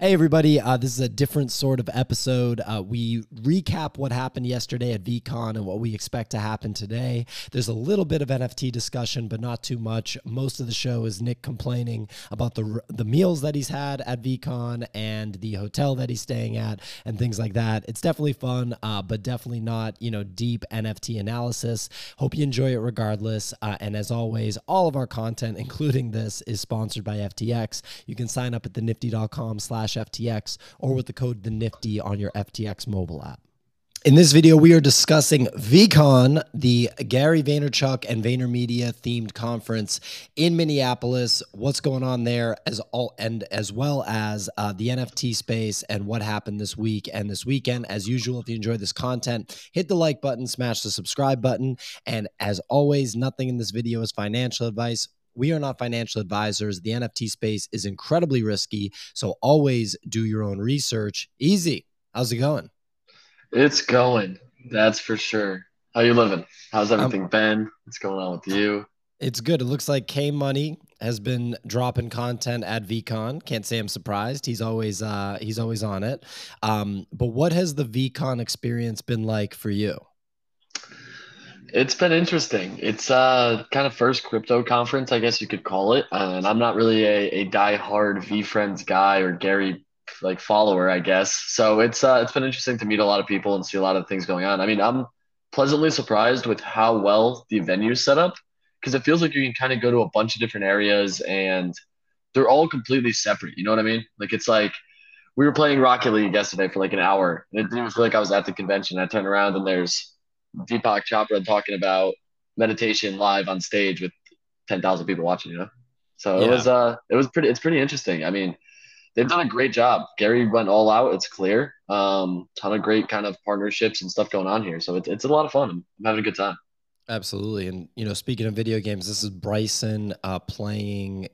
Hey everybody, this is a different sort of episode. We recap what happened yesterday at VeeCon and what we expect to happen today. There's a little bit of NFT discussion, but not too much. Most of the show is Nick complaining about the meals that he's had at VeeCon and the hotel that he's staying at and things like that. It's definitely fun, but definitely not, you know, deep NFT analysis. Hope you enjoy it regardless. And as always, all of our content, including this, is sponsored by FTX. You can sign up at thenifty.com/FTX or with the code thenifty on your FTX mobile app. In this video, we are discussing VeeCon, the Gary Vaynerchuk and VaynerMedia themed conference in Minneapolis, what's going on there, as well as the NFT space and what happened this week and this weekend. As usual, if you enjoy this content, hit the like button, smash the subscribe button. And as always, nothing in this video is financial advice. We are not financial advisors. The NFT space is incredibly risky, so always do your own research. Easy. How's it going? It's going. That's for sure. How you living? How's everything been? What's going on with you? It's good. It looks like K Money has been dropping content at VeeCon. Can't say I'm surprised. He's always on it. But what has the VeeCon experience been like for you? It's been interesting. It's kind of first crypto conference, I guess you could call it. And I'm not really a diehard V Friends guy or Gary like follower, I guess. So it's been interesting to meet a lot of people and see a lot of things going on. I mean, I'm pleasantly surprised with how well the venue's set up because it feels like you can kind of go to a bunch of different areas and they're all completely separate. You know what I mean? Like it's like we were playing Rocket League yesterday for like an hour. And it didn't even feel like I was at the convention. I turned around and there's Deepak Chopra talking about meditation live on stage with 10,000 people watching, you know? So it's pretty interesting. I mean, they've done a great job. Gary went all out. It's clear. Ton of great kind of partnerships and stuff going on here. So it's a lot of fun. I'm having a good time. Absolutely. And, you know, speaking of video games, this is Bryson playing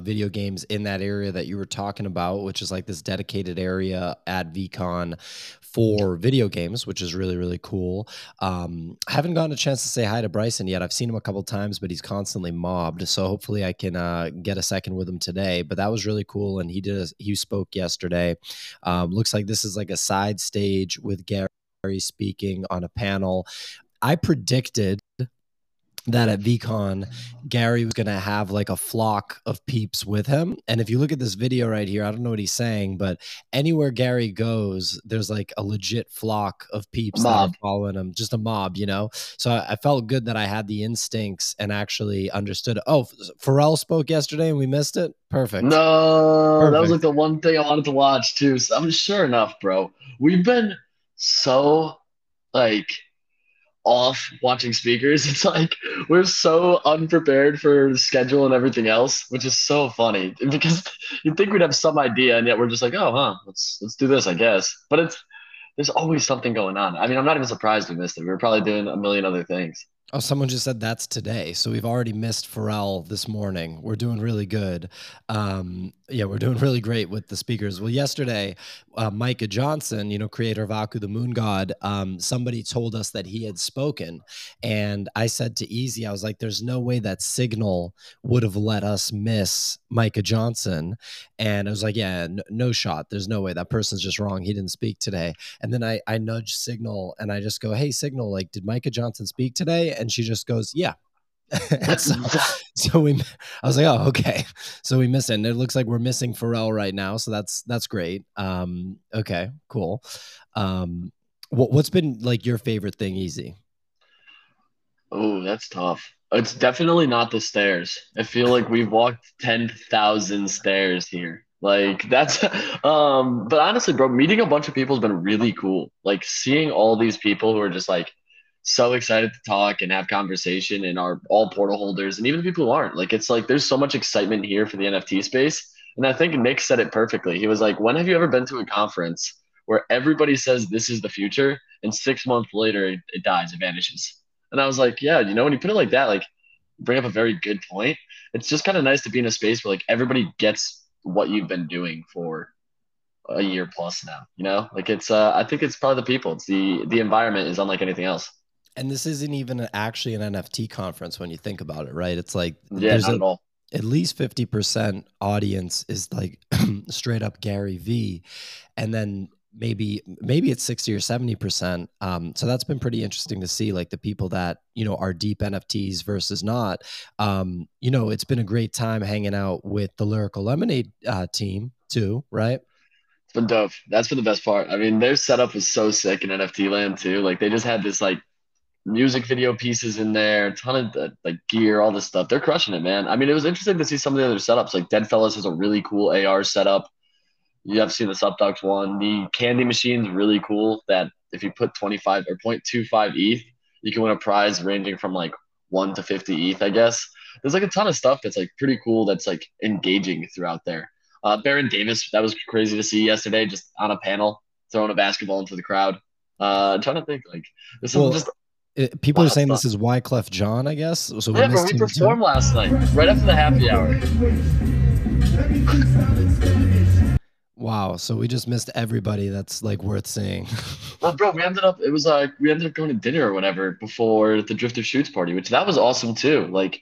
video games in that area that you were talking about, which is like this dedicated area at VeeCon for video games, which is really, really cool. I haven't gotten a chance to say hi to Bryson yet. I've seen him a couple of times, but he's constantly mobbed. So hopefully I can get a second with him today, but that was really cool. And he spoke yesterday. Looks like this is like a side stage with Gary speaking on a panel. I predicted that at VeeCon, Gary was going to have like a flock of peeps with him. And if you look at this video right here, I don't know what he's saying, but anywhere Gary goes, there's like a legit flock of peeps that are following him, just a mob, you know? So I felt good that I had the instincts and actually understood. Oh, Pharrell spoke yesterday and we missed it. Perfect. No, perfect. That was like the one thing I wanted to watch too. So I'm sure enough, bro. We've been so like off watching speakers. It's like we're so unprepared for the schedule and everything else, which is so funny because you'd think we'd have some idea and yet we're just like, oh, huh, let's do this, I guess. But there's always something going on. I mean, I'm not even surprised we missed it. We were probably doing a million other things. Oh, someone just said that's today. So we've already missed Pharrell this morning. We're doing really good. Yeah, we're doing really great with the speakers. Well, yesterday, Micah Johnson, you know, creator of Aku, the moon god, somebody told us that he had spoken. And I said to Easy, I was like, there's no way that Signal would have let us miss Micah Johnson. And I was like, yeah, no shot. There's no way. That person's just wrong. He didn't speak today. And then I nudge Signal and I just go, hey, Signal, like, did Micah Johnson speak today? And she just goes, yeah. I was like, oh, okay. So we miss it. And it looks like we're missing Pharrell right now. So that's great. Okay, cool. What's been like your favorite thing, Easy? Oh, that's tough. It's definitely not the stairs. I feel like we've walked 10,000 stairs here. Like that's, but honestly, bro, meeting a bunch of people has been really cool. Like seeing all these people who are just like, so excited to talk and have conversation and are all portal holders and even people who aren't. Like, it's like there's so much excitement here for the NFT space. And I think Nick said it perfectly. He was like, when have you ever been to a conference where everybody says this is the future and 6 months later it dies, it vanishes? And I was like, yeah, you know, when you put it like that, like bring up a very good point. It's just kind of nice to be in a space where like everybody gets what you've been doing for a year plus now, you know, like it's I think it's probably the people. It's the environment is unlike anything else. And this isn't even actually an NFT conference when you think about it, right? It's like yeah, not at all. at least 50% audience is like straight up Gary V, and then maybe it's 60 or 70%. So that's been pretty interesting to see, like the people that, you know, are deep NFTs versus not. You know, it's been a great time hanging out with the Lyrical Lemonade team too, right? It's been dope. That's been the best part. I mean, their setup was so sick in NFT land too. Like they just had this like music video pieces in there, a ton of like gear, all this stuff. They're crushing it, man. I mean, it was interesting to see some of the other setups. Like Dead Fellas has a really cool AR setup. You have seen the Subdocs one. The candy machine's really cool, that if you put 25 or 0.25 ETH, you can win a prize ranging from like 1 to 50 ETH, I guess. There's like a ton of stuff that's like pretty cool, that's like engaging throughout there. Baron Davis, that was crazy to see yesterday, just on a panel, throwing a basketball into the crowd. I'm trying to think, like, this is just... People are saying this is Wyclef Jean, I guess. So yeah, bro, we performed last night, right after the happy hour. Wow, so we just missed everybody that's like worth seeing. Well, bro, we ended up going to dinner or whatever before the Drifter Shoots party, which that was awesome too. Like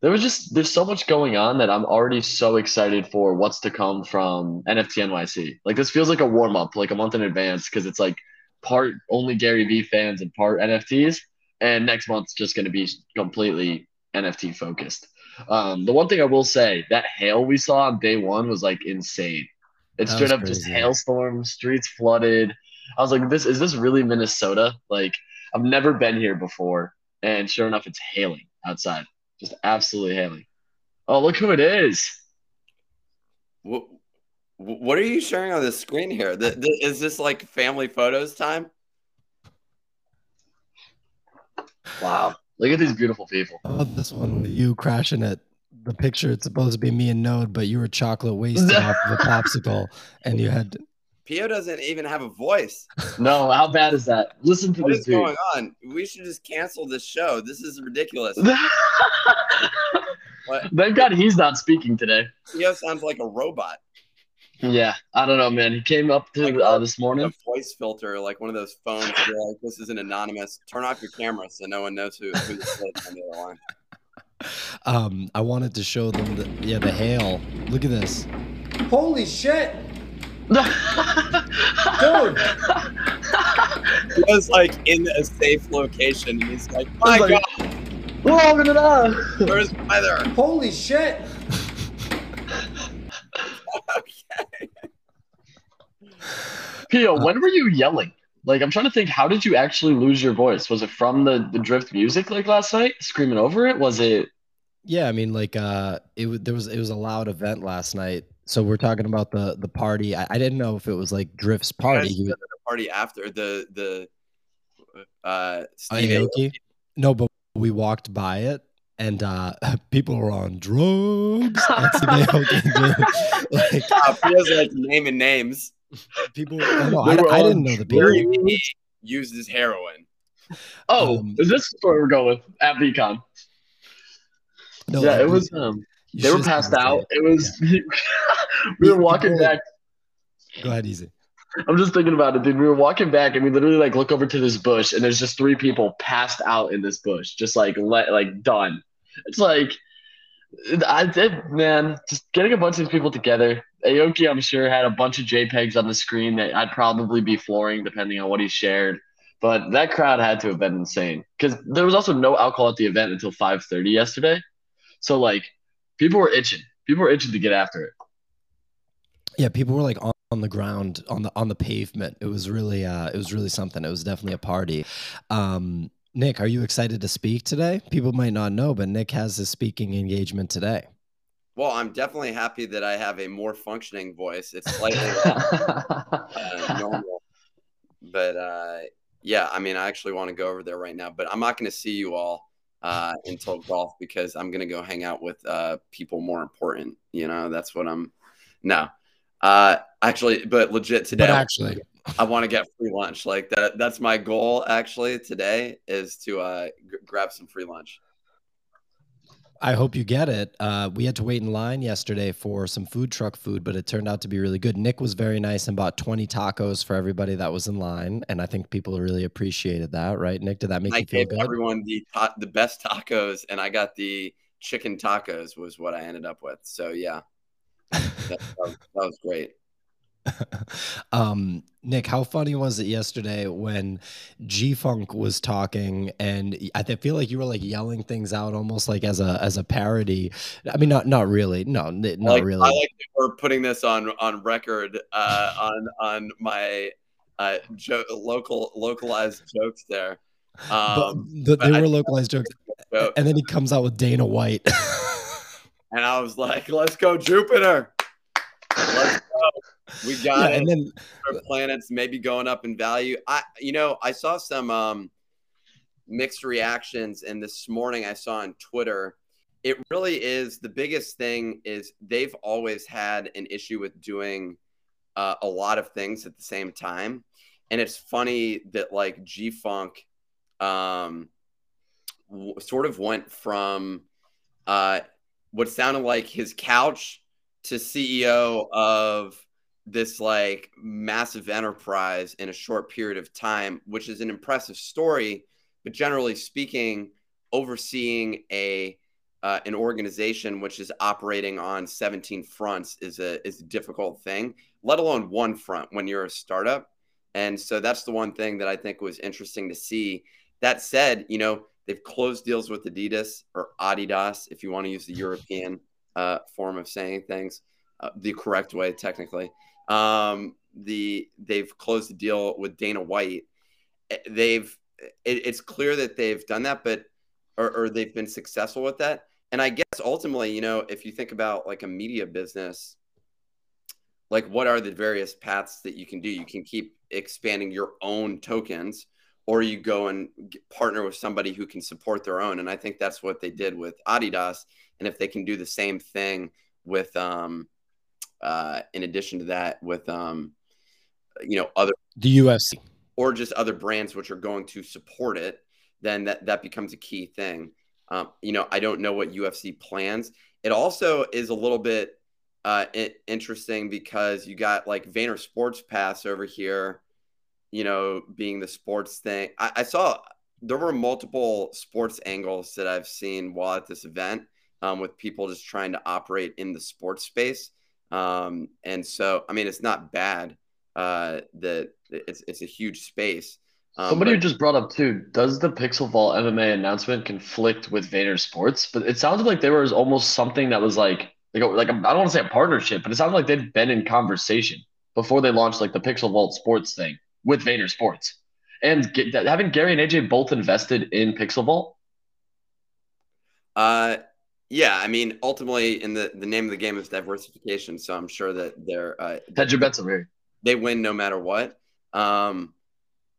there's so much going on that I'm already so excited for what's to come from NFT NYC. Like this feels like a warm up, like a month in advance, because it's like part only Gary V fans and part NFTs, and next month's just going to be completely NFT focused. The one thing I will say, that hail we saw on day one was like insane. It's straight up crazy. Just hailstorm, streets flooded. I was like, is this really Minnesota? Like, I've never been here before. And sure enough, it's hailing outside. Just absolutely hailing. Oh, look who it is. What are you sharing on the screen here? Is this like family photos time? Wow. Look at these beautiful people. Oh, this one, you crashing it. The picture, it's supposed to be me and Node, but you were chocolate wasted off of a popsicle, and you had... Pio doesn't even have a voice. No, how bad is that? Listen to this dude. What is going on? We should just cancel this show. This is ridiculous. Thank God he's not speaking today. Pio sounds like a robot. Yeah, I don't know, man. He came up to like, this morning. A voice filter, like one of those phones. Where, like, this isn't anonymous. Turn off your camera so no one knows who this is on the other line. I wanted to show them the hail. Look at this. Holy shit. Dude. He was like in a safe location. He's like, my God. We're all gonna die. Where's my weather? Holy shit. Okay. Pio, when were you yelling? Like, I'm trying to think, how did you actually lose your voice? Was it from the Drift music like last night? Screaming over it? Was it? Yeah, I mean, like, it was a loud event last night. So we're talking about the party. I didn't know if it was like Drift's party. He was at the party after the Steve. No, but we walked by it. And people were on drugs. Like, feels like naming names. People, I didn't know the people. He uses heroin. Oh, is this where we're going at VeeCon? No, yeah, it was. They were passed out. It was. Yeah. We were walking back. Go ahead, easy. I'm just thinking about it, dude. We were walking back, and we literally like look over to this bush, and there's just three people passed out in this bush, just like done. It's like, man, just getting a bunch of these people together. Aoki, I'm sure, had a bunch of JPEGs on the screen that I'd probably be flooring depending on what he shared. But that crowd had to have been insane, because there was also no alcohol at the event until 5:30 yesterday. So, like, people were itching. People were itching to get after it. Yeah, people were, like, on the ground, on the pavement. It was really something. It was definitely a party. Nick, are you excited to speak today? People might not know, but Nick has his speaking engagement today. Well, I'm definitely happy that I have a more functioning voice. It's slightly normal. But yeah, I mean, I actually want to go over there right now, but I'm not going to see you all until golf, because I'm going to go hang out with people more important. You know, that's what I'm – no. Actually, but legit today. But actually – I want to get free lunch. Like that's my goal actually today, is to grab some free lunch. I hope you get it. We had to wait in line yesterday for some food truck food, but it turned out to be really good. Nick was very nice and bought 20 tacos for everybody that was in line, and I think people really appreciated that, right, Nick? Did that make you feel good? I gave everyone the best tacos, and I got the chicken tacos was what I ended up with. So yeah, that was great. Nick, how funny was it yesterday when G-Funk was talking, and I feel like you were like yelling things out almost like as a parody? I mean, not really. No, not like, really. I like that we're putting this on record on my localized jokes there. But they were localized jokes. And then he comes out with Dana White. And I was like, let's go Jupiter. Let's go. We got it. And then our planets maybe going up in value. I saw some mixed reactions, and this morning I saw on Twitter, it really is the biggest thing is they've always had an issue with doing a lot of things at the same time. And it's funny that like G-Funk sort of went from what sounded like his couch to CEO of this like massive enterprise in a short period of time, which is an impressive story. But generally speaking, overseeing an organization which is operating on 17 fronts is a difficult thing, let alone one front when you're a startup. And so that's the one thing that I think was interesting to see. That said, they've closed deals with Adidas, or Adidas, if you want to use the European form of saying things, the correct way technically. They've closed the deal with Dana White. It's clear that they've done that, or they've been successful with that. And I guess ultimately, if you think about like a media business, like what are the various paths that you can do? You can keep expanding your own tokens, or you go and partner with somebody who can support their own. And I think that's what they did with Adidas. And if they can do the same thing with, in addition to that, with, the UFC or just other brands which are going to support it, then that becomes a key thing. I don't know what UFC plans. It also is a little bit interesting because you got like Vayner Sports Pass over here, being the sports thing. I saw there were multiple sports angles that I've seen while at this event with people just trying to operate in the sports space. And so, I mean, it's not bad that it's a huge space. Somebody just brought up too, does the Pixel Vault MMA announcement conflict with Vayner Sports? But it sounded like there was almost something that was like I don't want to say a partnership, but it sounded like they'd been in conversation before they launched like the Pixel Vault sports thing with Vayner Sports. And having Gary and AJ both invested in Pixel Vault? Yeah, I mean, ultimately, in the name of the game is diversification, so I'm sure that they're hedge your bets over. They win no matter what. I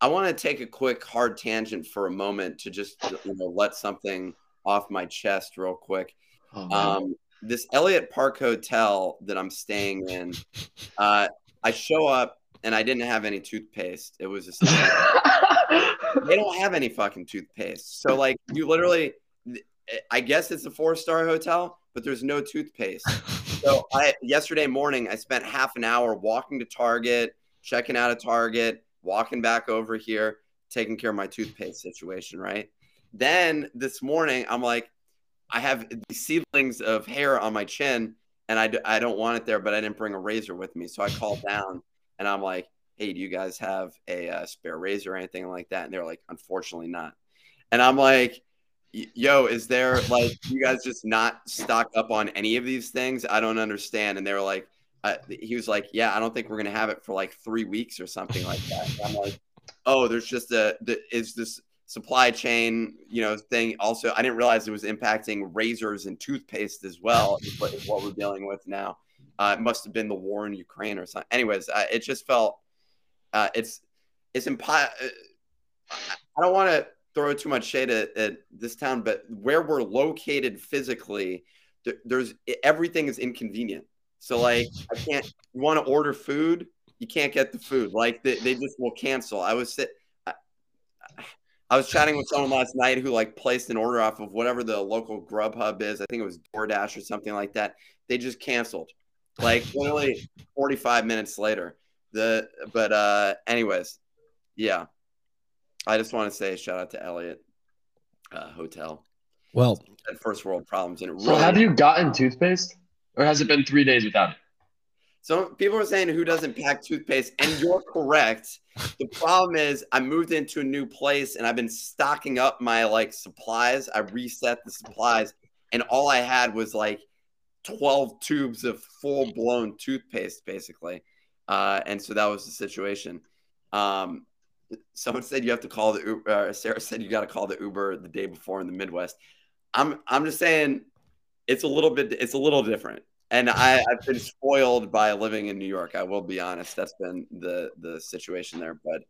want to take a quick hard tangent for a moment to just let something off my chest real quick. Oh, this Elliott Park Hotel that I'm staying in, I show up and I didn't have any toothpaste. It was just they don't have any fucking toothpaste. So like you literally. I guess it's a 4-star hotel, but there's no toothpaste. So yesterday morning, I spent half an hour walking to Target, checking out of Target, walking back over here, taking care of my toothpaste situation, right? Then this morning, I'm like, I have the seedlings of hair on my chin, and I don't want it there, but I didn't bring a razor with me. So I called down, and I'm like, hey, do you guys have a spare razor or anything like that? And they're like, unfortunately not. And I'm like, yo, is there like, you guys just not stock up on any of these things? I don't understand. And they were like, he was like, yeah, I don't think we're going to have it for like 3 weeks or something like that. And I'm like, oh, there's just is this supply chain, thing. Also, I didn't realize it was impacting razors and toothpaste as well, is what we're dealing with now. It must have been the war in Ukraine or something. Anyways, it just felt, it's impossible. I don't want to throw too much shade at this town, but where we're located physically, there's everything is inconvenient. So like, you want to order food, you can't get the food. Like they just will cancel. I was chatting with someone last night who like placed an order off of whatever the local Grubhub is. I think it was DoorDash or something like that. They just canceled like literally 45 minutes later. Anyways, yeah. I just want to say a shout out to Elliott Hotel. Well, and first world problems. And so have you gotten toothpaste, or has it been 3 days without it? Some people are saying, who doesn't pack toothpaste? And you're correct. The problem is I moved into a new place and I've been stocking up my like supplies. I reset the supplies and all I had was like 12 tubes of full blown toothpaste basically. And so that was the situation. Someone said you have to call the Uber. Sarah said you got to call the Uber the day before in the Midwest. I'm just saying it's a little different. And I've been spoiled by living in New York. I will be honest. That's been the situation there. But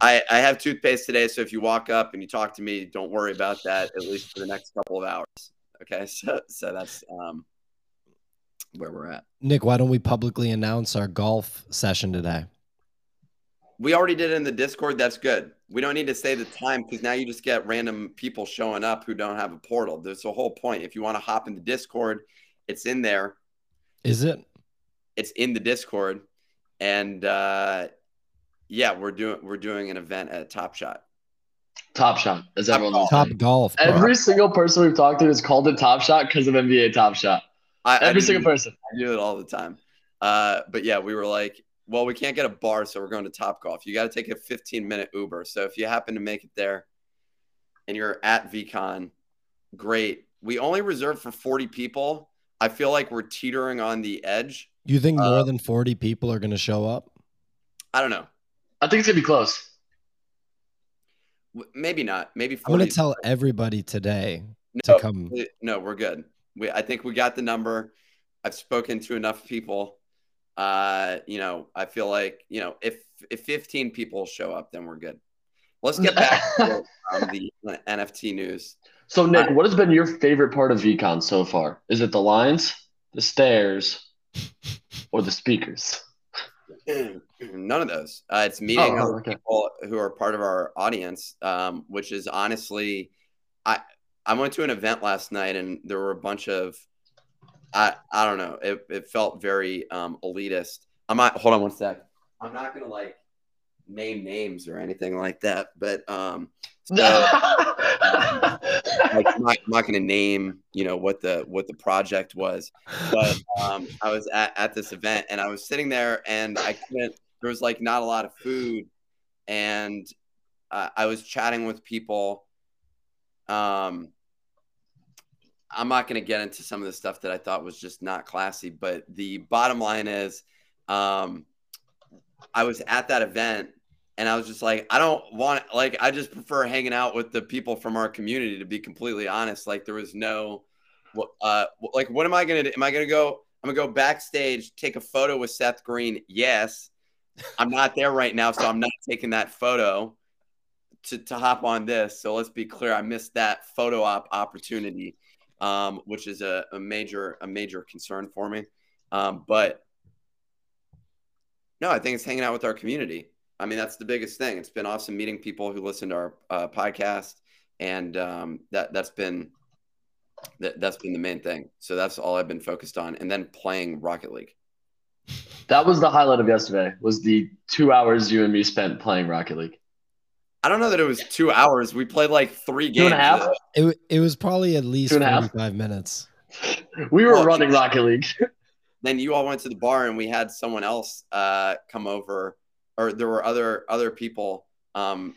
I have toothpaste today. So if you walk up and you talk to me, don't worry about that, at least for the next couple of hours. Okay. So that's where we're at. Nick, why don't we publicly announce our golf session today? We already did it in the Discord. That's good. We don't need to say the time because now you just get random people showing up who don't have a portal. There's a whole point. If you want to hop in the Discord, it's in there. Is it? It's in the Discord. And yeah, we're doing an event at Top Shot. Top Shot. Is everyone knows? Top Golf. Bro. Every single person we've talked to has called it Top Shot because of NBA Top Shot. Every single person. I do it all the time. But yeah, we were like, well, we can't get a bar, so we're going to Top Golf. You got to take a 15-minute Uber. So if you happen to make it there and you're at VeeCon, great. We only reserve for 40 people. I feel like we're teetering on the edge. You think more than 40 people are going to show up? I don't know. I think it's going to be close. Maybe not. Maybe 40. I'm going to tell everybody today to come. No, we're good. I think we got the number. I've spoken to enough people. I feel like, if 15 people show up, then we're good. Let's get back to the NFT news. So Nick, what has been your favorite part of VeeCon so far? Is it the lines, the stairs, or the speakers? None of those. It's meeting people who are part of our audience, which is honestly, I went to an event last night and there were a bunch of, I don't know. It felt very elitist. Hold on one sec. I'm not going to like name names or anything like that, but I'm not going to name, what the project was, but I was at this event and I was sitting there and there was like not a lot of food and I was chatting with people. I'm not going to get into some of the stuff that I thought was just not classy, but the bottom line is I was at that event and I was just like, I just prefer hanging out with the people from our community, to be completely honest. Like there was no, what am I going to do? Am I going to go, I'm going to go backstage, take a photo with Seth Green? Yes. I'm not there right now, so I'm not taking that photo to hop on this. So let's be clear. I missed that photo op opportunity. Which is a major concern for me. But no, I think it's hanging out with our community. I mean, that's the biggest thing. It's been awesome meeting people who listen to our podcast, and that's been the main thing. So that's all I've been focused on, and then playing Rocket League. That was the highlight of yesterday. Was the 2 hours you and me spent playing Rocket League. I don't know that it was 2 hours. We played like 3 games. 2.5? It was probably at least 45 minutes. We were running Rocket League. Then you all went to the bar and we had someone else come over, or there were other people who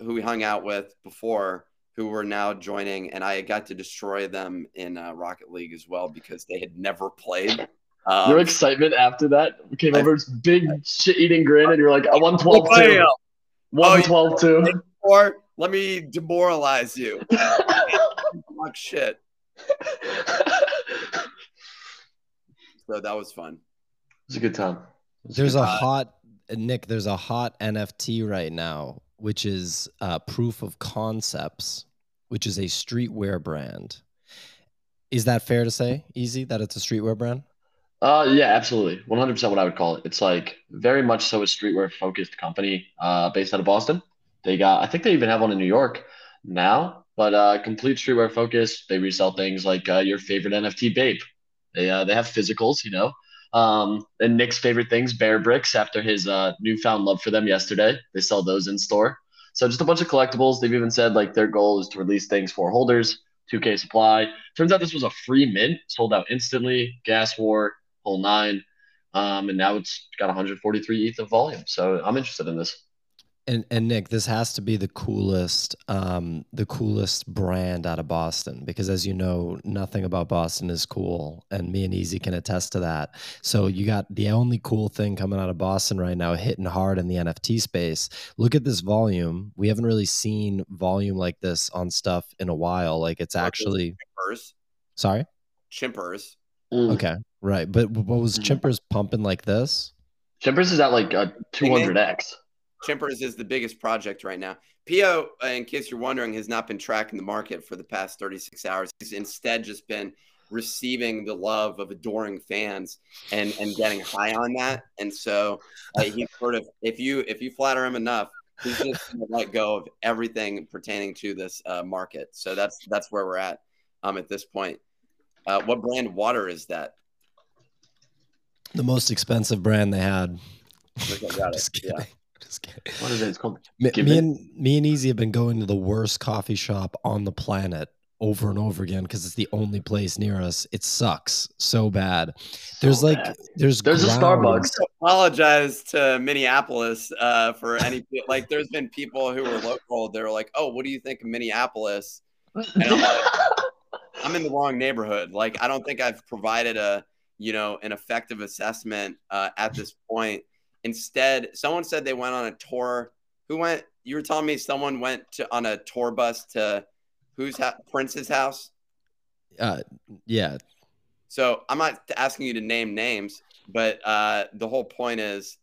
we hung out with before who were now joining, and I got to destroy them in Rocket League as well because they had never played. Your excitement after that came over, big shit-eating grin, and you're like, I won 12-2. 112-2. Or let me demoralize you. Fuck shit. So that was fun. It was a good time. There's a hot NFT right now, which is Proof of Concepts, which is a streetwear brand. Is that fair to say, Easy, that it's a streetwear brand? Yeah, absolutely. 100% what I would call it. It's like very much so a streetwear focused company based out of Boston. I think they even have one in New York now, but complete streetwear focus. They resell things like your favorite NFT babe. They have physicals, and Nick's favorite things, bear bricks after his newfound love for them yesterday. They sell those in store. So just a bunch of collectibles. They've even said like their goal is to release things for holders, 2K supply. Turns out this was a free mint, sold out instantly, gas war, whole nine. And now it's got 143 ETH of volume. So I'm interested in this. And Nick, this has to be the coolest brand out of Boston, because as you know, nothing about Boston is cool, and me and Easy can attest to that. So you got the only cool thing coming out of Boston right now, hitting hard in the NFT space. Look at this volume. We haven't really seen volume like this on stuff in a while. Like it's actually Chimpers. Sorry, Chimpers. Mm. Okay, right. But what was Chimpers pumping like this? Chimpers is at like a 200x. Chimpers is the biggest project right now. Pio, in case you're wondering, has not been tracking the market for the past 36 hours. He's instead just been receiving the love of adoring fans and getting high on that. And so he sort of, if you flatter him enough, he's just going to let go of everything pertaining to this market. So that's where we're at this point. What brand water is that? The most expensive brand they had. Just kidding. Yeah. Just kidding. What is it? It's called me and Easy have been going to the worst coffee shop on the planet over and over again because it's the only place near us. It sucks so bad. There's a Starbucks. I apologize to Minneapolis for any like. There's been people who were local. They were like, "Oh, what do you think of Minneapolis?" And I'm like, I'm in the wrong neighborhood. Like, I don't think I've provided an effective assessment at this point. Instead, someone said they went on a tour. Who went? You were telling me someone went on a tour bus to whose house? Prince's house? Yeah. So I'm not asking you to name names, but the whole point is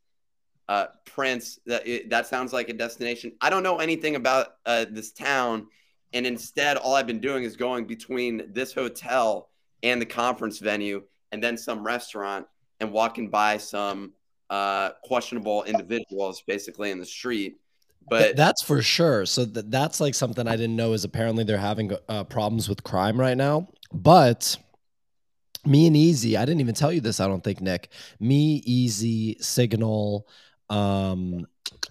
Prince, that sounds like a destination. I don't know anything about this town. And instead, all I've been doing is going between this hotel and the conference venue and then some restaurant and walking by some questionable individuals basically in the street. But that's for sure. So that's like something I didn't know, is apparently they're having problems with crime right now. But me and Easy, I didn't even tell you this, I don't think, Nick. Me, Easy, Signal, who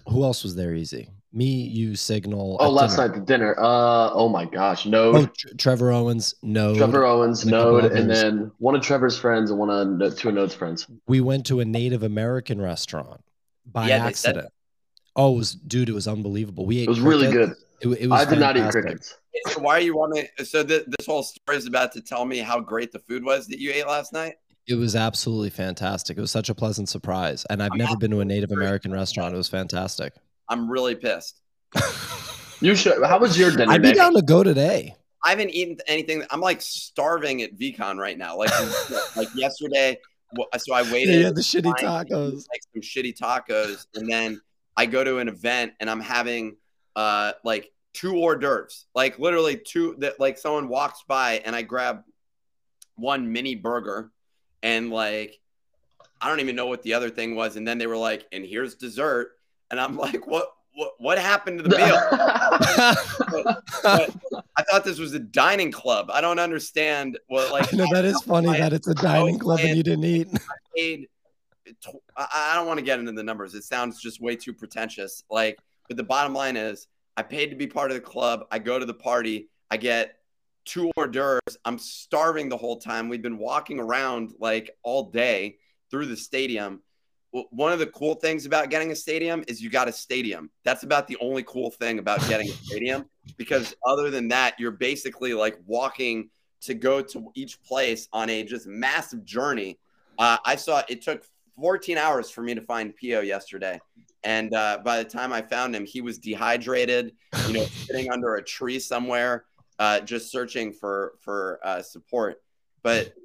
else was there, Easy? Me, you, Signal. Oh, last night at dinner. Oh my gosh, Node. Oh, Trevor Owens, Node. Trevor Owens, Node, and then one of Trevor's friends and two of Node's friends. We went to a Native American restaurant by accident. Oh, it was unbelievable. We ate. It was crickets. Really good. It was. I did fantastic. Not eat crickets. So why are you wanting? So this whole story is about to tell me how great the food was that you ate last night. It was absolutely fantastic. It was such a pleasant surprise, and I've never been to a Native American restaurant. It was fantastic. I'm really pissed. You should. How was your dinner? I'd be down to go today. I haven't eaten anything. I'm like starving at VeeCon right now. Like, like yesterday. So I waited. Yeah, the shitty tacos. Like some shitty tacos, and then I go to an event and I'm having like two hors d'oeuvres. Like literally two. That like someone walks by and I grab one mini burger, and like I don't even know what the other thing was. And then they were like, "And here's dessert." And I'm like, what happened to the meal? but I thought this was a dining club. I don't understand what, like. No, that is funny that it's a dining club and you didn't eat. I don't want to get into the numbers. It sounds just way too pretentious. Like, but the bottom line is, I paid to be part of the club. I go to the party. I get two hors d'oeuvres. I'm starving the whole time. We've been walking around like all day through the stadium. One of the cool things about getting a stadium is you got a stadium. That's about the only cool thing about getting a stadium, because other than that, you're basically like walking to go to each place on a just massive journey. I saw it took 14 hours for me to find Pio yesterday. And by the time I found him, he was dehydrated, you know, sitting under a tree somewhere, just searching for support. But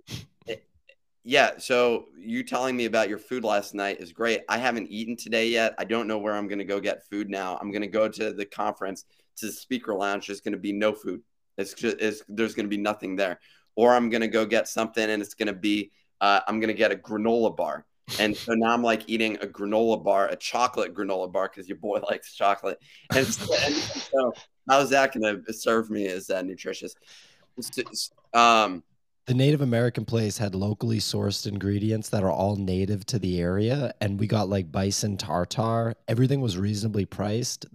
yeah, so you telling me about your food last night is great. I haven't eaten today yet. I don't know where I'm going to go get food now. I'm going to go to the conference, to the speaker lounge. There's going to be no food. There's going to be nothing there. Or I'm going to go get something, and it's going to be I'm going to get a granola bar. And so now I'm like eating a granola bar, a chocolate granola bar, because your boy likes chocolate. And so how's that going to serve me? Is that nutritious? The Native American place had locally sourced ingredients that are all native to the area, and we got like bison tartare. Everything was reasonably priced.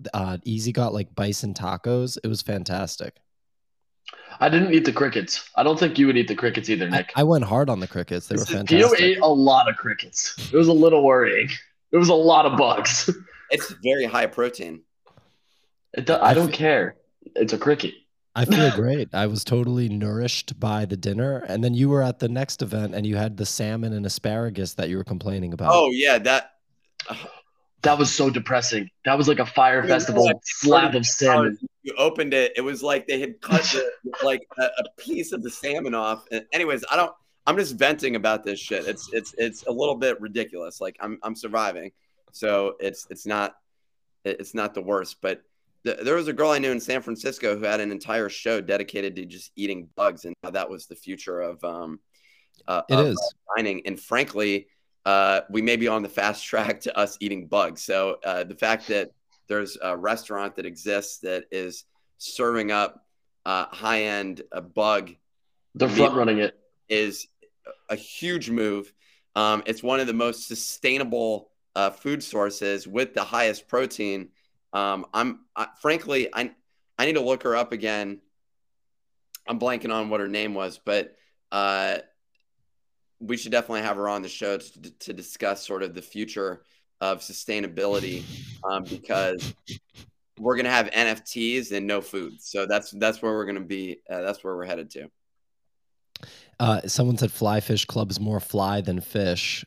Easy got like bison tacos. It was fantastic. I didn't eat the crickets. I don't think you would eat the crickets either, Nick. I went hard on the crickets. They were fantastic. You ate a lot of crickets. It was a little worrying. It was a lot of bugs. It's very high protein. I don't care. It's a cricket. I feel great. I was totally nourished by the dinner. And then you were at the next event and you had the salmon and asparagus that you were complaining about. Oh, yeah. That was so depressing. That was like a fire festival slab of salmon. You opened it. It was like they had cut a piece of the salmon off. And anyways, I'm just venting about this shit. It's a little bit ridiculous. Like I'm surviving. So it's not the worst, but there was a girl I knew in San Francisco who had an entire show dedicated to just eating bugs, and how that was the future of dining. And frankly, we may be on the fast track to us eating bugs. So the fact that there's a restaurant that exists that is serving up high-end bug, they're front running it, is a huge move. It's one of the most sustainable food sources with the highest protein. Frankly, I need to look her up again. I'm blanking on what her name was, but we should definitely have her on the show to discuss sort of the future of sustainability, because we're going to have NFTs and no food. So that's where we're going to be. That's where we're headed to. Someone said Fly Fish Club's more fly than fish.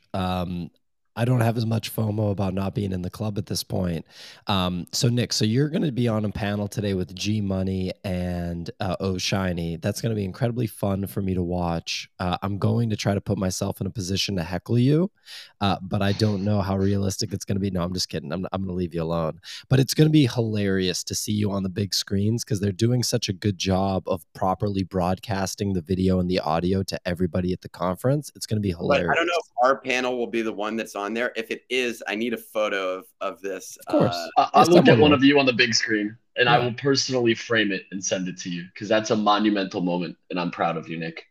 I don't have as much FOMO about not being in the club at this point. So Nick, so you're going to be on a panel today with G Money and O'Shiny. That's going to be incredibly fun for me to watch. I'm going to try to put myself in a position to heckle you, but I don't know how realistic it's going to be. No, I'm just kidding. I'm going to leave you alone. But it's going to be hilarious to see you on the big screens, because they're doing such a good job of properly broadcasting the video and the audio to everybody at the conference. It's going to be hilarious. But I don't know if our panel will be the one that's on there. If it is, I need a photo of this. Of course. I will get one of you on the big screen, and I will personally frame it and send it to you, because that's a monumental moment, and I'm proud of you, Nick.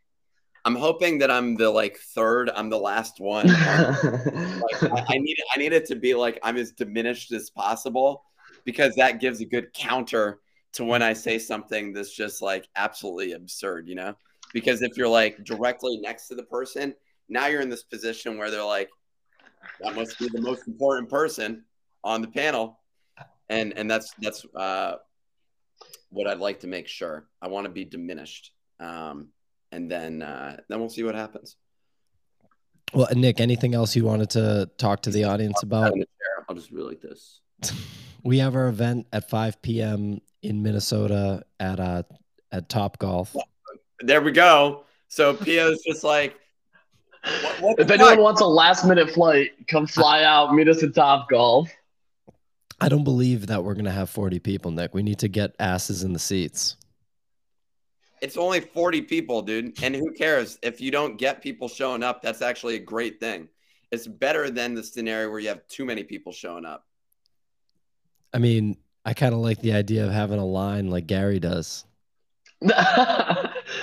I'm hoping that I'm the third. I'm the last one. I need it to be like I'm as diminished as possible, because that gives a good counter to when I say something that's just like absolutely absurd, you know? Because if you're like directly next to the person, now you're in this position where they're like, that must be the most important person on the panel, and that's what I'd like to make sure. I want to be diminished, and then we'll see what happens. Well, Nick, anything else you wanted to talk to the audience about? I'll just do it like this. We have our event at 5 p.m. in Minnesota at Top Golf. There we go. So Pio's just like, What if anyone wants a last-minute flight, come fly out, meet us at Top Golf. I don't believe that we're going to have 40 people, Nick. We need to get asses in the seats. It's only 40 people, dude. And who cares? If you don't get people showing up, that's actually a great thing. It's better than the scenario where you have too many people showing up. I mean, I kind of like the idea of having a line like Gary does.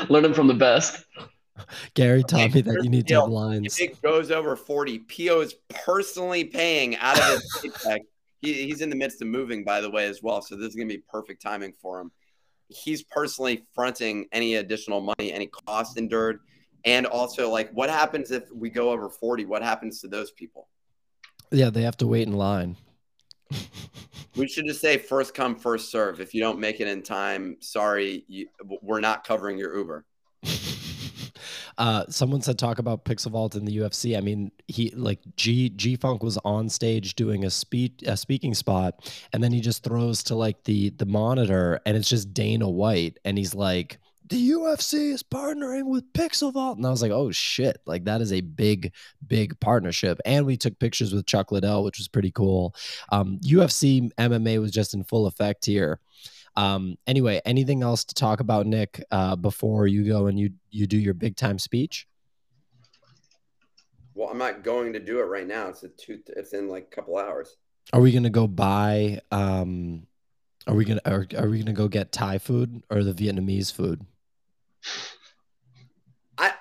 Learning from the best. Gary taught me that you need to have lines. If it goes over 40, Pio is personally paying out of his paycheck. He's in the midst of moving, by the way, as well. So this is going to be perfect timing for him. He's personally fronting any additional money, any cost endured. And also, like, what happens if we go over 40? What happens to those people? Yeah, they have to wait in line. We should just say first come, first serve. If you don't make it in time, sorry, we're not covering your Uber. Someone said talk about Pixel Vault in the UFC. I mean, G Funk was on stage doing a speaking spot, and then he just throws to like the monitor, and it's just Dana White, and he's like, the UFC is partnering with Pixel Vault. And I was like, oh shit, like that is a big, big partnership. And we took pictures with Chuck Liddell, which was pretty cool. UFC MMA was just in full effect here. Anyway, anything else to talk about, Nick, before you go and you do your big time speech? Well, I'm not going to do it right now. It's in like a couple hours. Are we going to go buy, are we going to go get Thai food or the Vietnamese food? I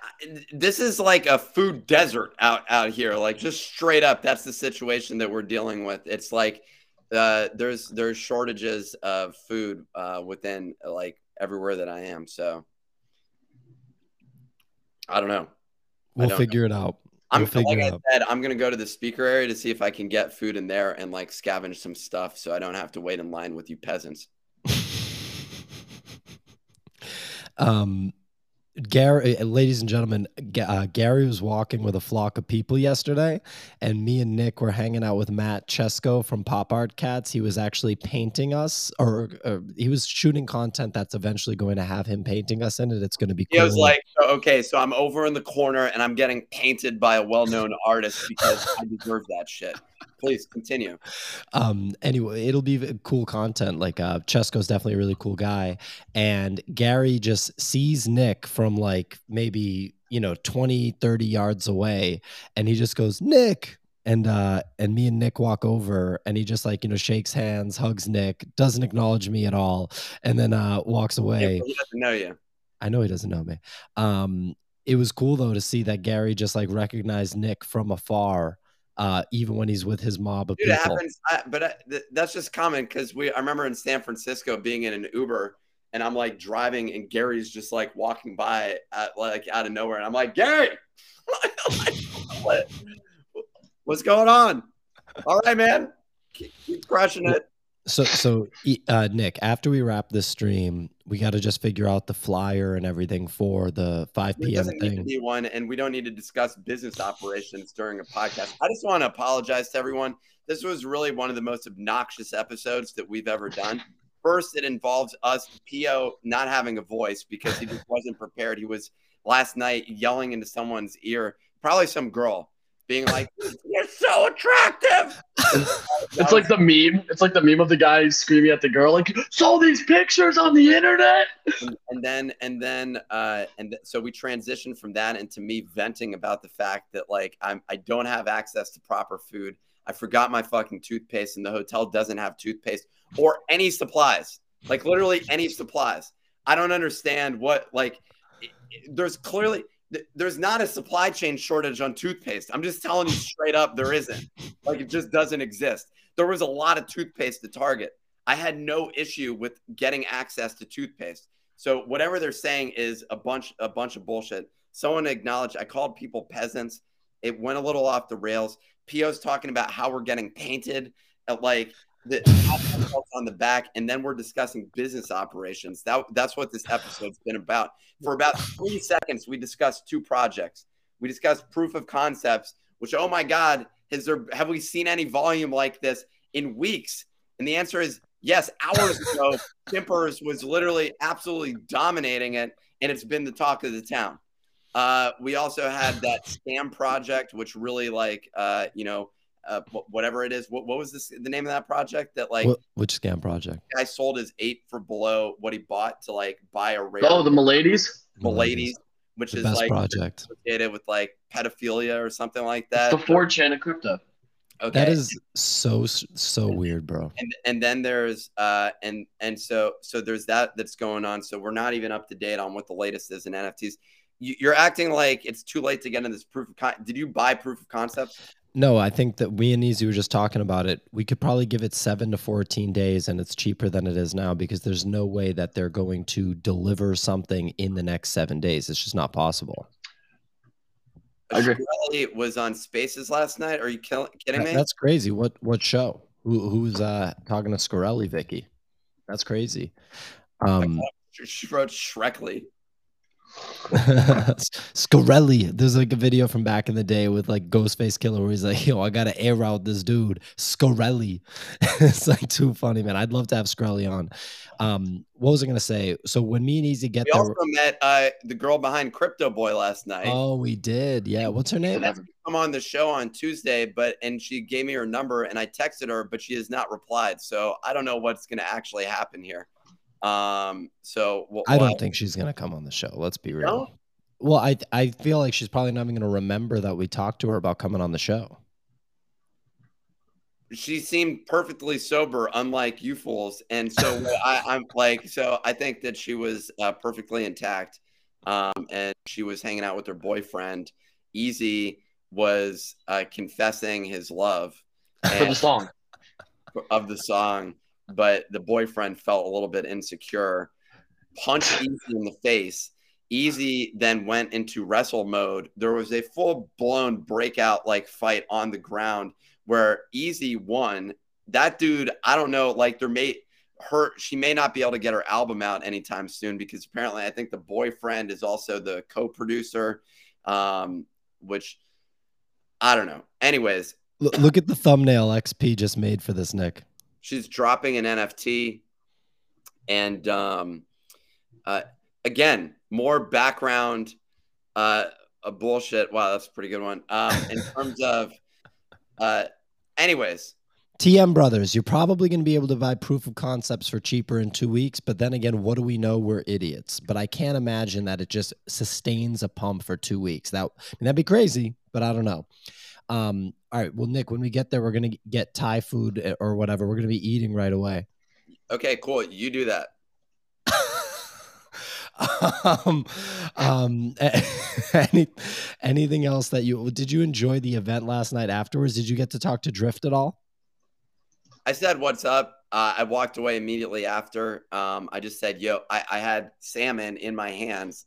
this is like a food desert out here. Like, just straight up, that's the situation that we're dealing with. It's like there's shortages of food within like everywhere that I am. So I don't know. We'll figure it out. Like I said, I'm gonna go to the speaker area to see if I can get food in there and like scavenge some stuff so I don't have to wait in line with you peasants. Gary, ladies and gentlemen, Gary was walking with a flock of people yesterday, and me and Nick were hanging out with Matt Chesko from Pop Art Cats. He was actually painting us, or he was shooting content that's eventually going to have him painting us in it. It's going to be cool. It was like, okay, so I'm over in the corner, and I'm getting painted by a well-known artist because I deserve that shit. Please continue. Anyway, it'll be cool content. Like, Chesko's definitely a really cool guy. And Gary just sees Nick from like maybe, you know, 20, 30 yards away. And he just goes, Nick. And me and Nick walk over, and he just like, you know, shakes hands, hugs Nick, doesn't acknowledge me at all. And then walks away. Yeah, he doesn't know you. I know he doesn't know me. It was cool though to see that Gary just like recognized Nick from afar. Even when he's with his mob of people. It happens, but that's just common because I remember in San Francisco being in an Uber, and I'm like driving, and Gary's just like walking by like out of nowhere, and I'm like, Gary, what's going on? All right, man, keep crushing it. So Nick, after we wrap this stream, we got to just figure out the flyer and everything for the 5 p.m. thing. It doesn't need to be one, and we don't need to discuss business operations during a podcast. I just want to apologize to everyone. This was really one of the most obnoxious episodes that we've ever done. First, it involves us, P.O., not having a voice because he just wasn't prepared. He was last night yelling into someone's ear, probably some girl, being like, you're so attractive. It's like the meme. It's like the meme of the guy screaming at the girl, like, saw these pictures on the internet. And so we transitioned from that into me venting about the fact that like, I don't have access to proper food. I forgot my fucking toothpaste, and the hotel doesn't have toothpaste or any supplies, like literally any supplies. I don't understand what, like, there's not a supply chain shortage on toothpaste. I'm just telling you straight up, there isn't. Like, it just doesn't exist. There was a lot of toothpaste at Target. I had no issue with getting access to toothpaste. So whatever they're saying is a bunch of bullshit. Someone acknowledged I called people peasants. It went a little off the rails. P.O.'s talking about how we're getting painted at like the on the back, and then we're discussing business operations. That's what this episode's been about. For about 3 seconds, we discussed two projects. We discussed Proof of Concepts, which, oh my God, have we seen any volume like this in weeks? And the answer is yes. Hours ago, Chimpers was literally absolutely dominating it, and it's been the talk of the town. We also had that scam project, which really like, you know, whatever it is, what was this, the name of that project that like which scam project? I sold his ape for below what he bought to like buy a rare. Oh, the Miladies, which is like project associated with like pedophilia or something like that. It's the 4chan of crypto. Okay, that is so weird, bro. And then there's so there's that's going on. So we're not even up to date on what the latest is in NFTs. You're acting like it's too late to get into this proof of Did you buy Proof of Concepts? No, I think that we and Easy were just talking about it. We could probably give it 7 to 14 days, and it's cheaper than it is now because there's no way that they're going to deliver something in the next 7 days. It's just not possible. Shkreli was on Spaces last night. Are you kidding me? That's crazy. What show? Who's talking to Shkreli, Vicky? That's crazy. She wrote Shrekly. Shkreli, there's like a video from back in the day with like Ghostface Killer where he's like, yo, I gotta air out this dude Shkreli. It's like too funny, man. I'd love to have Shkreli on. What was I gonna say? So when me and Easy get there, we also met the girl behind Crypto Boy last night. Oh, we did, yeah. What's her name? I'm on the show on Tuesday, and she gave me her number, and I texted her, but she has not replied, so I don't know what's gonna actually happen here. I don't think she's gonna come on the show. Let's be real. No? Well, I feel like she's probably not even gonna remember that we talked to her about coming on the show. She seemed perfectly sober, unlike you fools, and so I'm like, so I think that she was perfectly intact. and she was hanging out with her boyfriend. Easy was confessing his love for the song. Of the song, but the boyfriend felt a little bit insecure, punched Easy in the face. Easy then went into wrestle mode. There was a full-blown breakout like fight on the ground where Easy won. That dude, I don't know, like she may not be able to get her album out anytime soon, because apparently I think the boyfriend is also the co-producer, which I don't know. Anyways, look at the thumbnail XP just made for this, Nick. She's dropping an NFT, and again, more background bullshit. Wow, that's a pretty good one. In terms of, anyways, TM Brothers, you're probably going to be able to buy Proof of Concepts for cheaper in 2 weeks. But then again, what do we know? We're idiots. But I can't imagine that it just sustains a pump for 2 weeks. That'd be crazy, but I don't know. All right. Well, Nick, when we get there, we're going to get Thai food or whatever. We're going to be eating right away. Okay, cool. You do that. Anything else that did you enjoy the event last night afterwards? Did you get to talk to Drift at all? I said, what's up? I walked away immediately after. I just said, yo, I had salmon in my hands.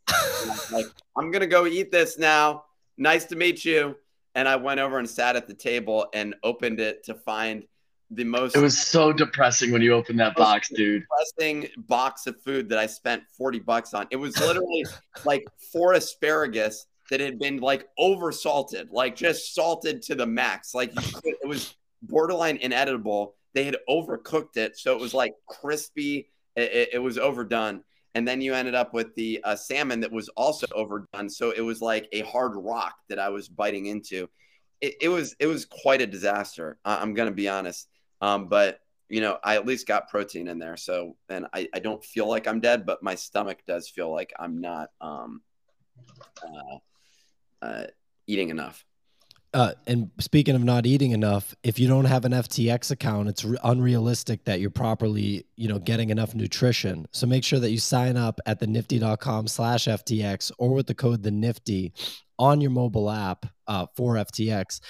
Like, I'm going to go eat this now. Nice to meet you. And I went over and sat at the table and opened it to find the most. It was so depressing when you opened that box, dude. Depressing box of food that I spent $40 on. It was literally like 4 asparagus that had been like oversalted, like just salted to the max. Like it was borderline inedible. They had overcooked it, so it was like crispy. It was overdone. And then you ended up with the salmon that was also overdone. So it was like a hard rock that I was biting into. It was quite a disaster. I'm going to be honest. But, you know, I at least got protein in there. So, and I don't feel like I'm dead, but my stomach does feel like I'm not eating enough. And speaking of not eating enough, if you don't have an FTX account, it's unrealistic that you're properly, you know, getting enough nutrition. So make sure that you sign up at thenifty.com/FTX or with the code thenifty on your mobile app for FTX.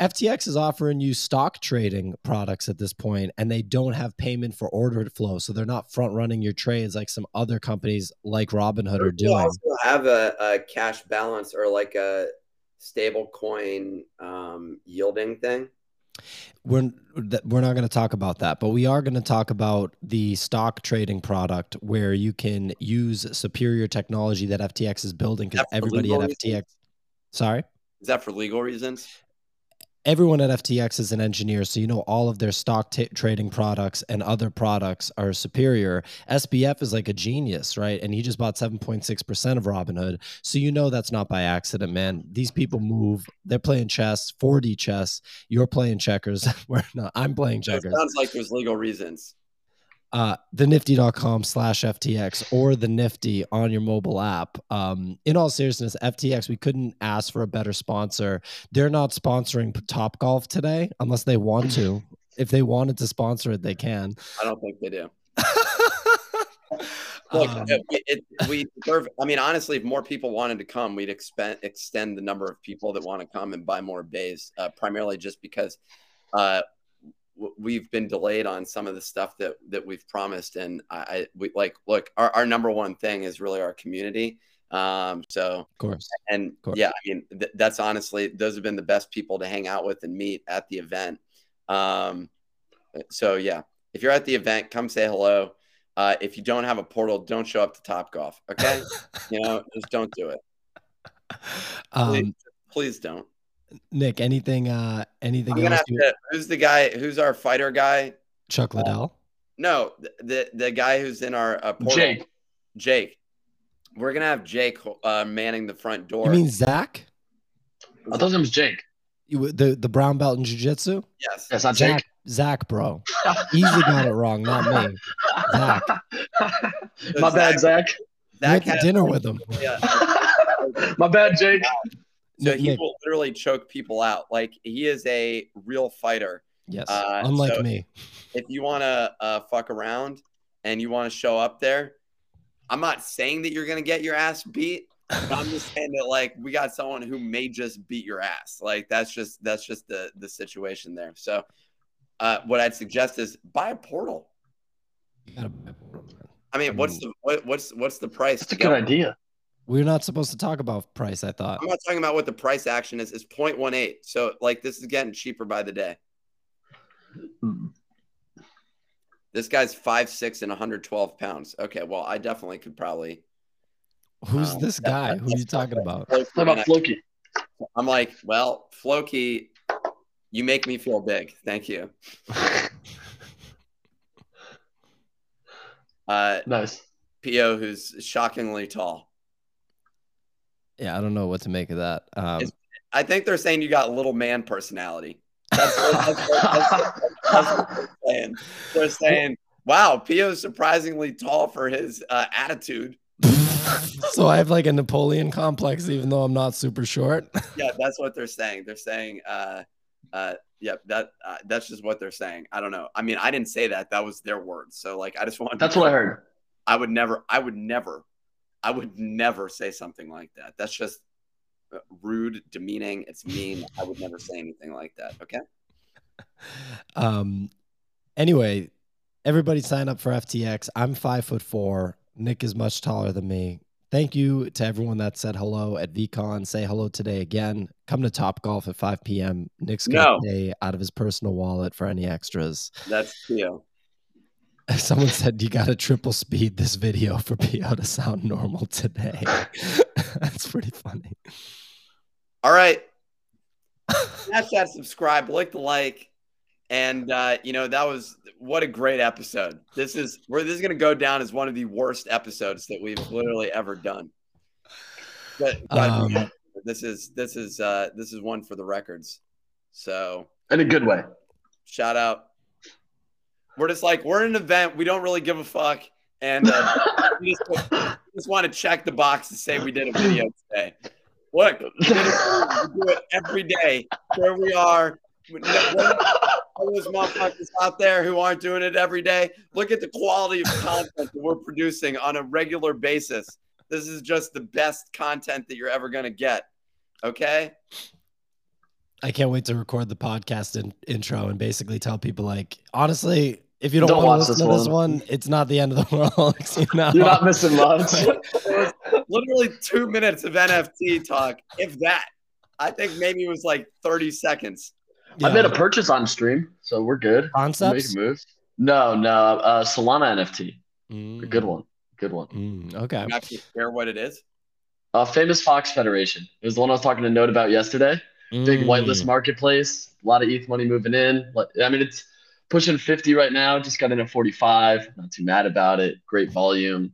FTX is offering you stock trading products at this point, and they don't have payment for order flow. So they're not front running your trades like some other companies like Robinhood are doing. Also have a cash balance or like a stable coin yielding thing. We're not going to talk about that, but we are going to talk about the stock trading product where you can use superior technology that FTX is building, because everybody at FTX. Sorry? Is that for legal reasons? Everyone at FTX is an engineer, so you know all of their stock trading products and other products are superior. SBF is like a genius, right? And he just bought 7.6% of Robinhood. So you know that's not by accident, man. These people move. They're playing chess, 4D chess. You're playing checkers. We're not. I'm playing checkers. It sounds like there's legal reasons. Thenifty.com/FTX or the Nifty on your mobile app. In all seriousness, FTX, we couldn't ask for a better sponsor. They're not sponsoring Top Golf today unless they want to. If they wanted to sponsor it, they can. I don't think they do. Look, we deserve, I mean, honestly, if more people wanted to come, we'd extend the number of people that want to come and buy more bays, primarily just because we've been delayed on some of the stuff that we've promised. And we like, look, our number one thing is really our community. So of course. And of course. Yeah, I mean, that's honestly, those have been the best people to hang out with and meet at the event. So yeah, if you're at the event, come say hello. If you don't have a portal, don't show up to Top Golf. Okay. You know, just don't do it. Please don't. Nick, anything else? Who's the guy? Who's our fighter guy? Chuck Liddell. No, the guy who's in our portal. Jake. We're gonna have Jake manning the front door. You mean Zach? I thought it was Jake. The brown belt in jiu-jitsu. Yes, that's not Zach, Jake. Zach, bro. Easy got it wrong, not me. Zach. So my bad, Zach. Zach had dinner with him. Yeah. My bad, Jake. So he will literally choke people out. Like, he is a real fighter. Yes, unlike me. If you want to fuck around and you want to show up there, I'm not saying that you're going to get your ass beat. But I'm just saying that, like, we got someone who may just beat your ass. Like, that's just the situation there. So what I'd suggest is buy a portal. You gotta buy a portal. I mean, what's the price? That's a good idea. We're not supposed to talk about price, I thought. I'm not talking about what the price action is. It's 0.18. So, like, this is getting cheaper by the day. Mm. This guy's 5'6" and 112 pounds. Okay, well, I definitely could probably. Who's this guy? Who are you talking about? What about Floki? I'm like, well, Floki, you make me feel big. Thank you. Nice. P.O. who's shockingly tall. Yeah, I don't know what to make of that. I think they're saying you got little man personality. That's what they're saying. They're saying, wow, P.O.'s surprisingly tall for his attitude. So I have like a Napoleon complex, even though I'm not super short. Yeah, that's what they're saying. They're saying, yeah, that's just what they're saying. I don't know. I mean, I didn't say that. That was their words. So like, I just wanted. That's what I heard. I would never say something like that. That's just rude, demeaning. It's mean. I would never say anything like that. Okay. Anyway, everybody sign up for FTX. I'm 5'4". Nick is much taller than me. Thank you to everyone that said hello at VeeCon. Say hello today again. Come to Top Golf at 5 p.m. Nick's going to pay out of his personal wallet for any extras. That's P.O. Someone said you got to triple speed this video for P.O. to sound normal today. That's pretty funny. All right. Smash that subscribe. Click the like. And, you know, that was what a great episode. This is going to go down as one of the worst episodes that we've literally ever done. But this is one for the records. So in a good way, shout out. We're just like, we're an event. We don't really give a fuck. And we just want to check the box to say we did a video today. Look, we do it every day. Here we are. All those motherfuckers out there who aren't doing it every day, look at the quality of content that we're producing on a regular basis. This is just the best content that you're ever going to get. Okay? I can't wait to record the podcast intro and basically tell people, like, honestly, if you don't want to listen to this one, it's not the end of the world. You know? You're not missing much. Literally 2 minutes of NFT talk, if that. I think maybe it was like 30 seconds. Yeah. I made a purchase on stream, so we're good. Concepts? Moves. No. Solana NFT. Mm. A good one. Good one. Mm, okay. Not to share what it is. Famous Fox Federation. It was the one I was talking to Note about yesterday. Mm. Big whitelist marketplace. A lot of ETH money moving in. I mean, it's pushing 50 right now. Just got in at 45. Not too mad about it. Great volume.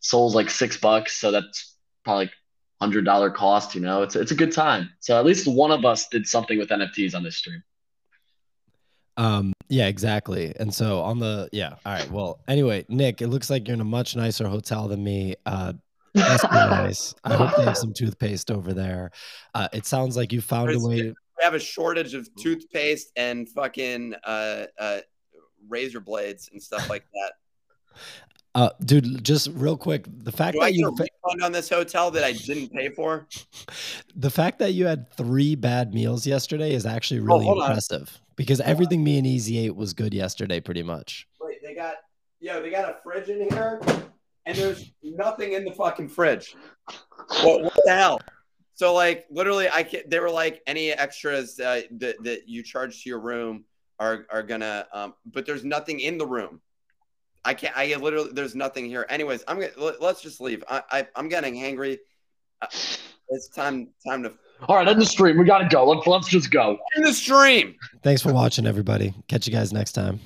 Sold like $6, so that's probably like $100 cost, you know, it's a good time. So at least one of us did something with NFTs on this stream. Yeah, exactly. And so on the, yeah. All right. Well, anyway, Nick, it looks like you're in a much nicer hotel than me. That's nice. I hope they have some toothpaste over there. It sounds like you found a way. We have a shortage of toothpaste and fucking razor blades and stuff like that. Dude, just real quick, the fact that you refund on this hotel that I didn't pay for, the fact that you had 3 bad meals yesterday is actually really impressive because everything me and Easy ate was good yesterday, pretty much. Wait, they got a fridge in here, and there's nothing in the fucking fridge. What the hell? So like, literally, they were like, any extras that you charge to your room are gonna, but there's nothing in the room. I literally, there's nothing here. Anyways, let's just leave. I'm getting hangry. It's time to. All right, end the stream. We gotta go. Let's just go. End the stream. Thanks for watching, everybody. Catch you guys next time.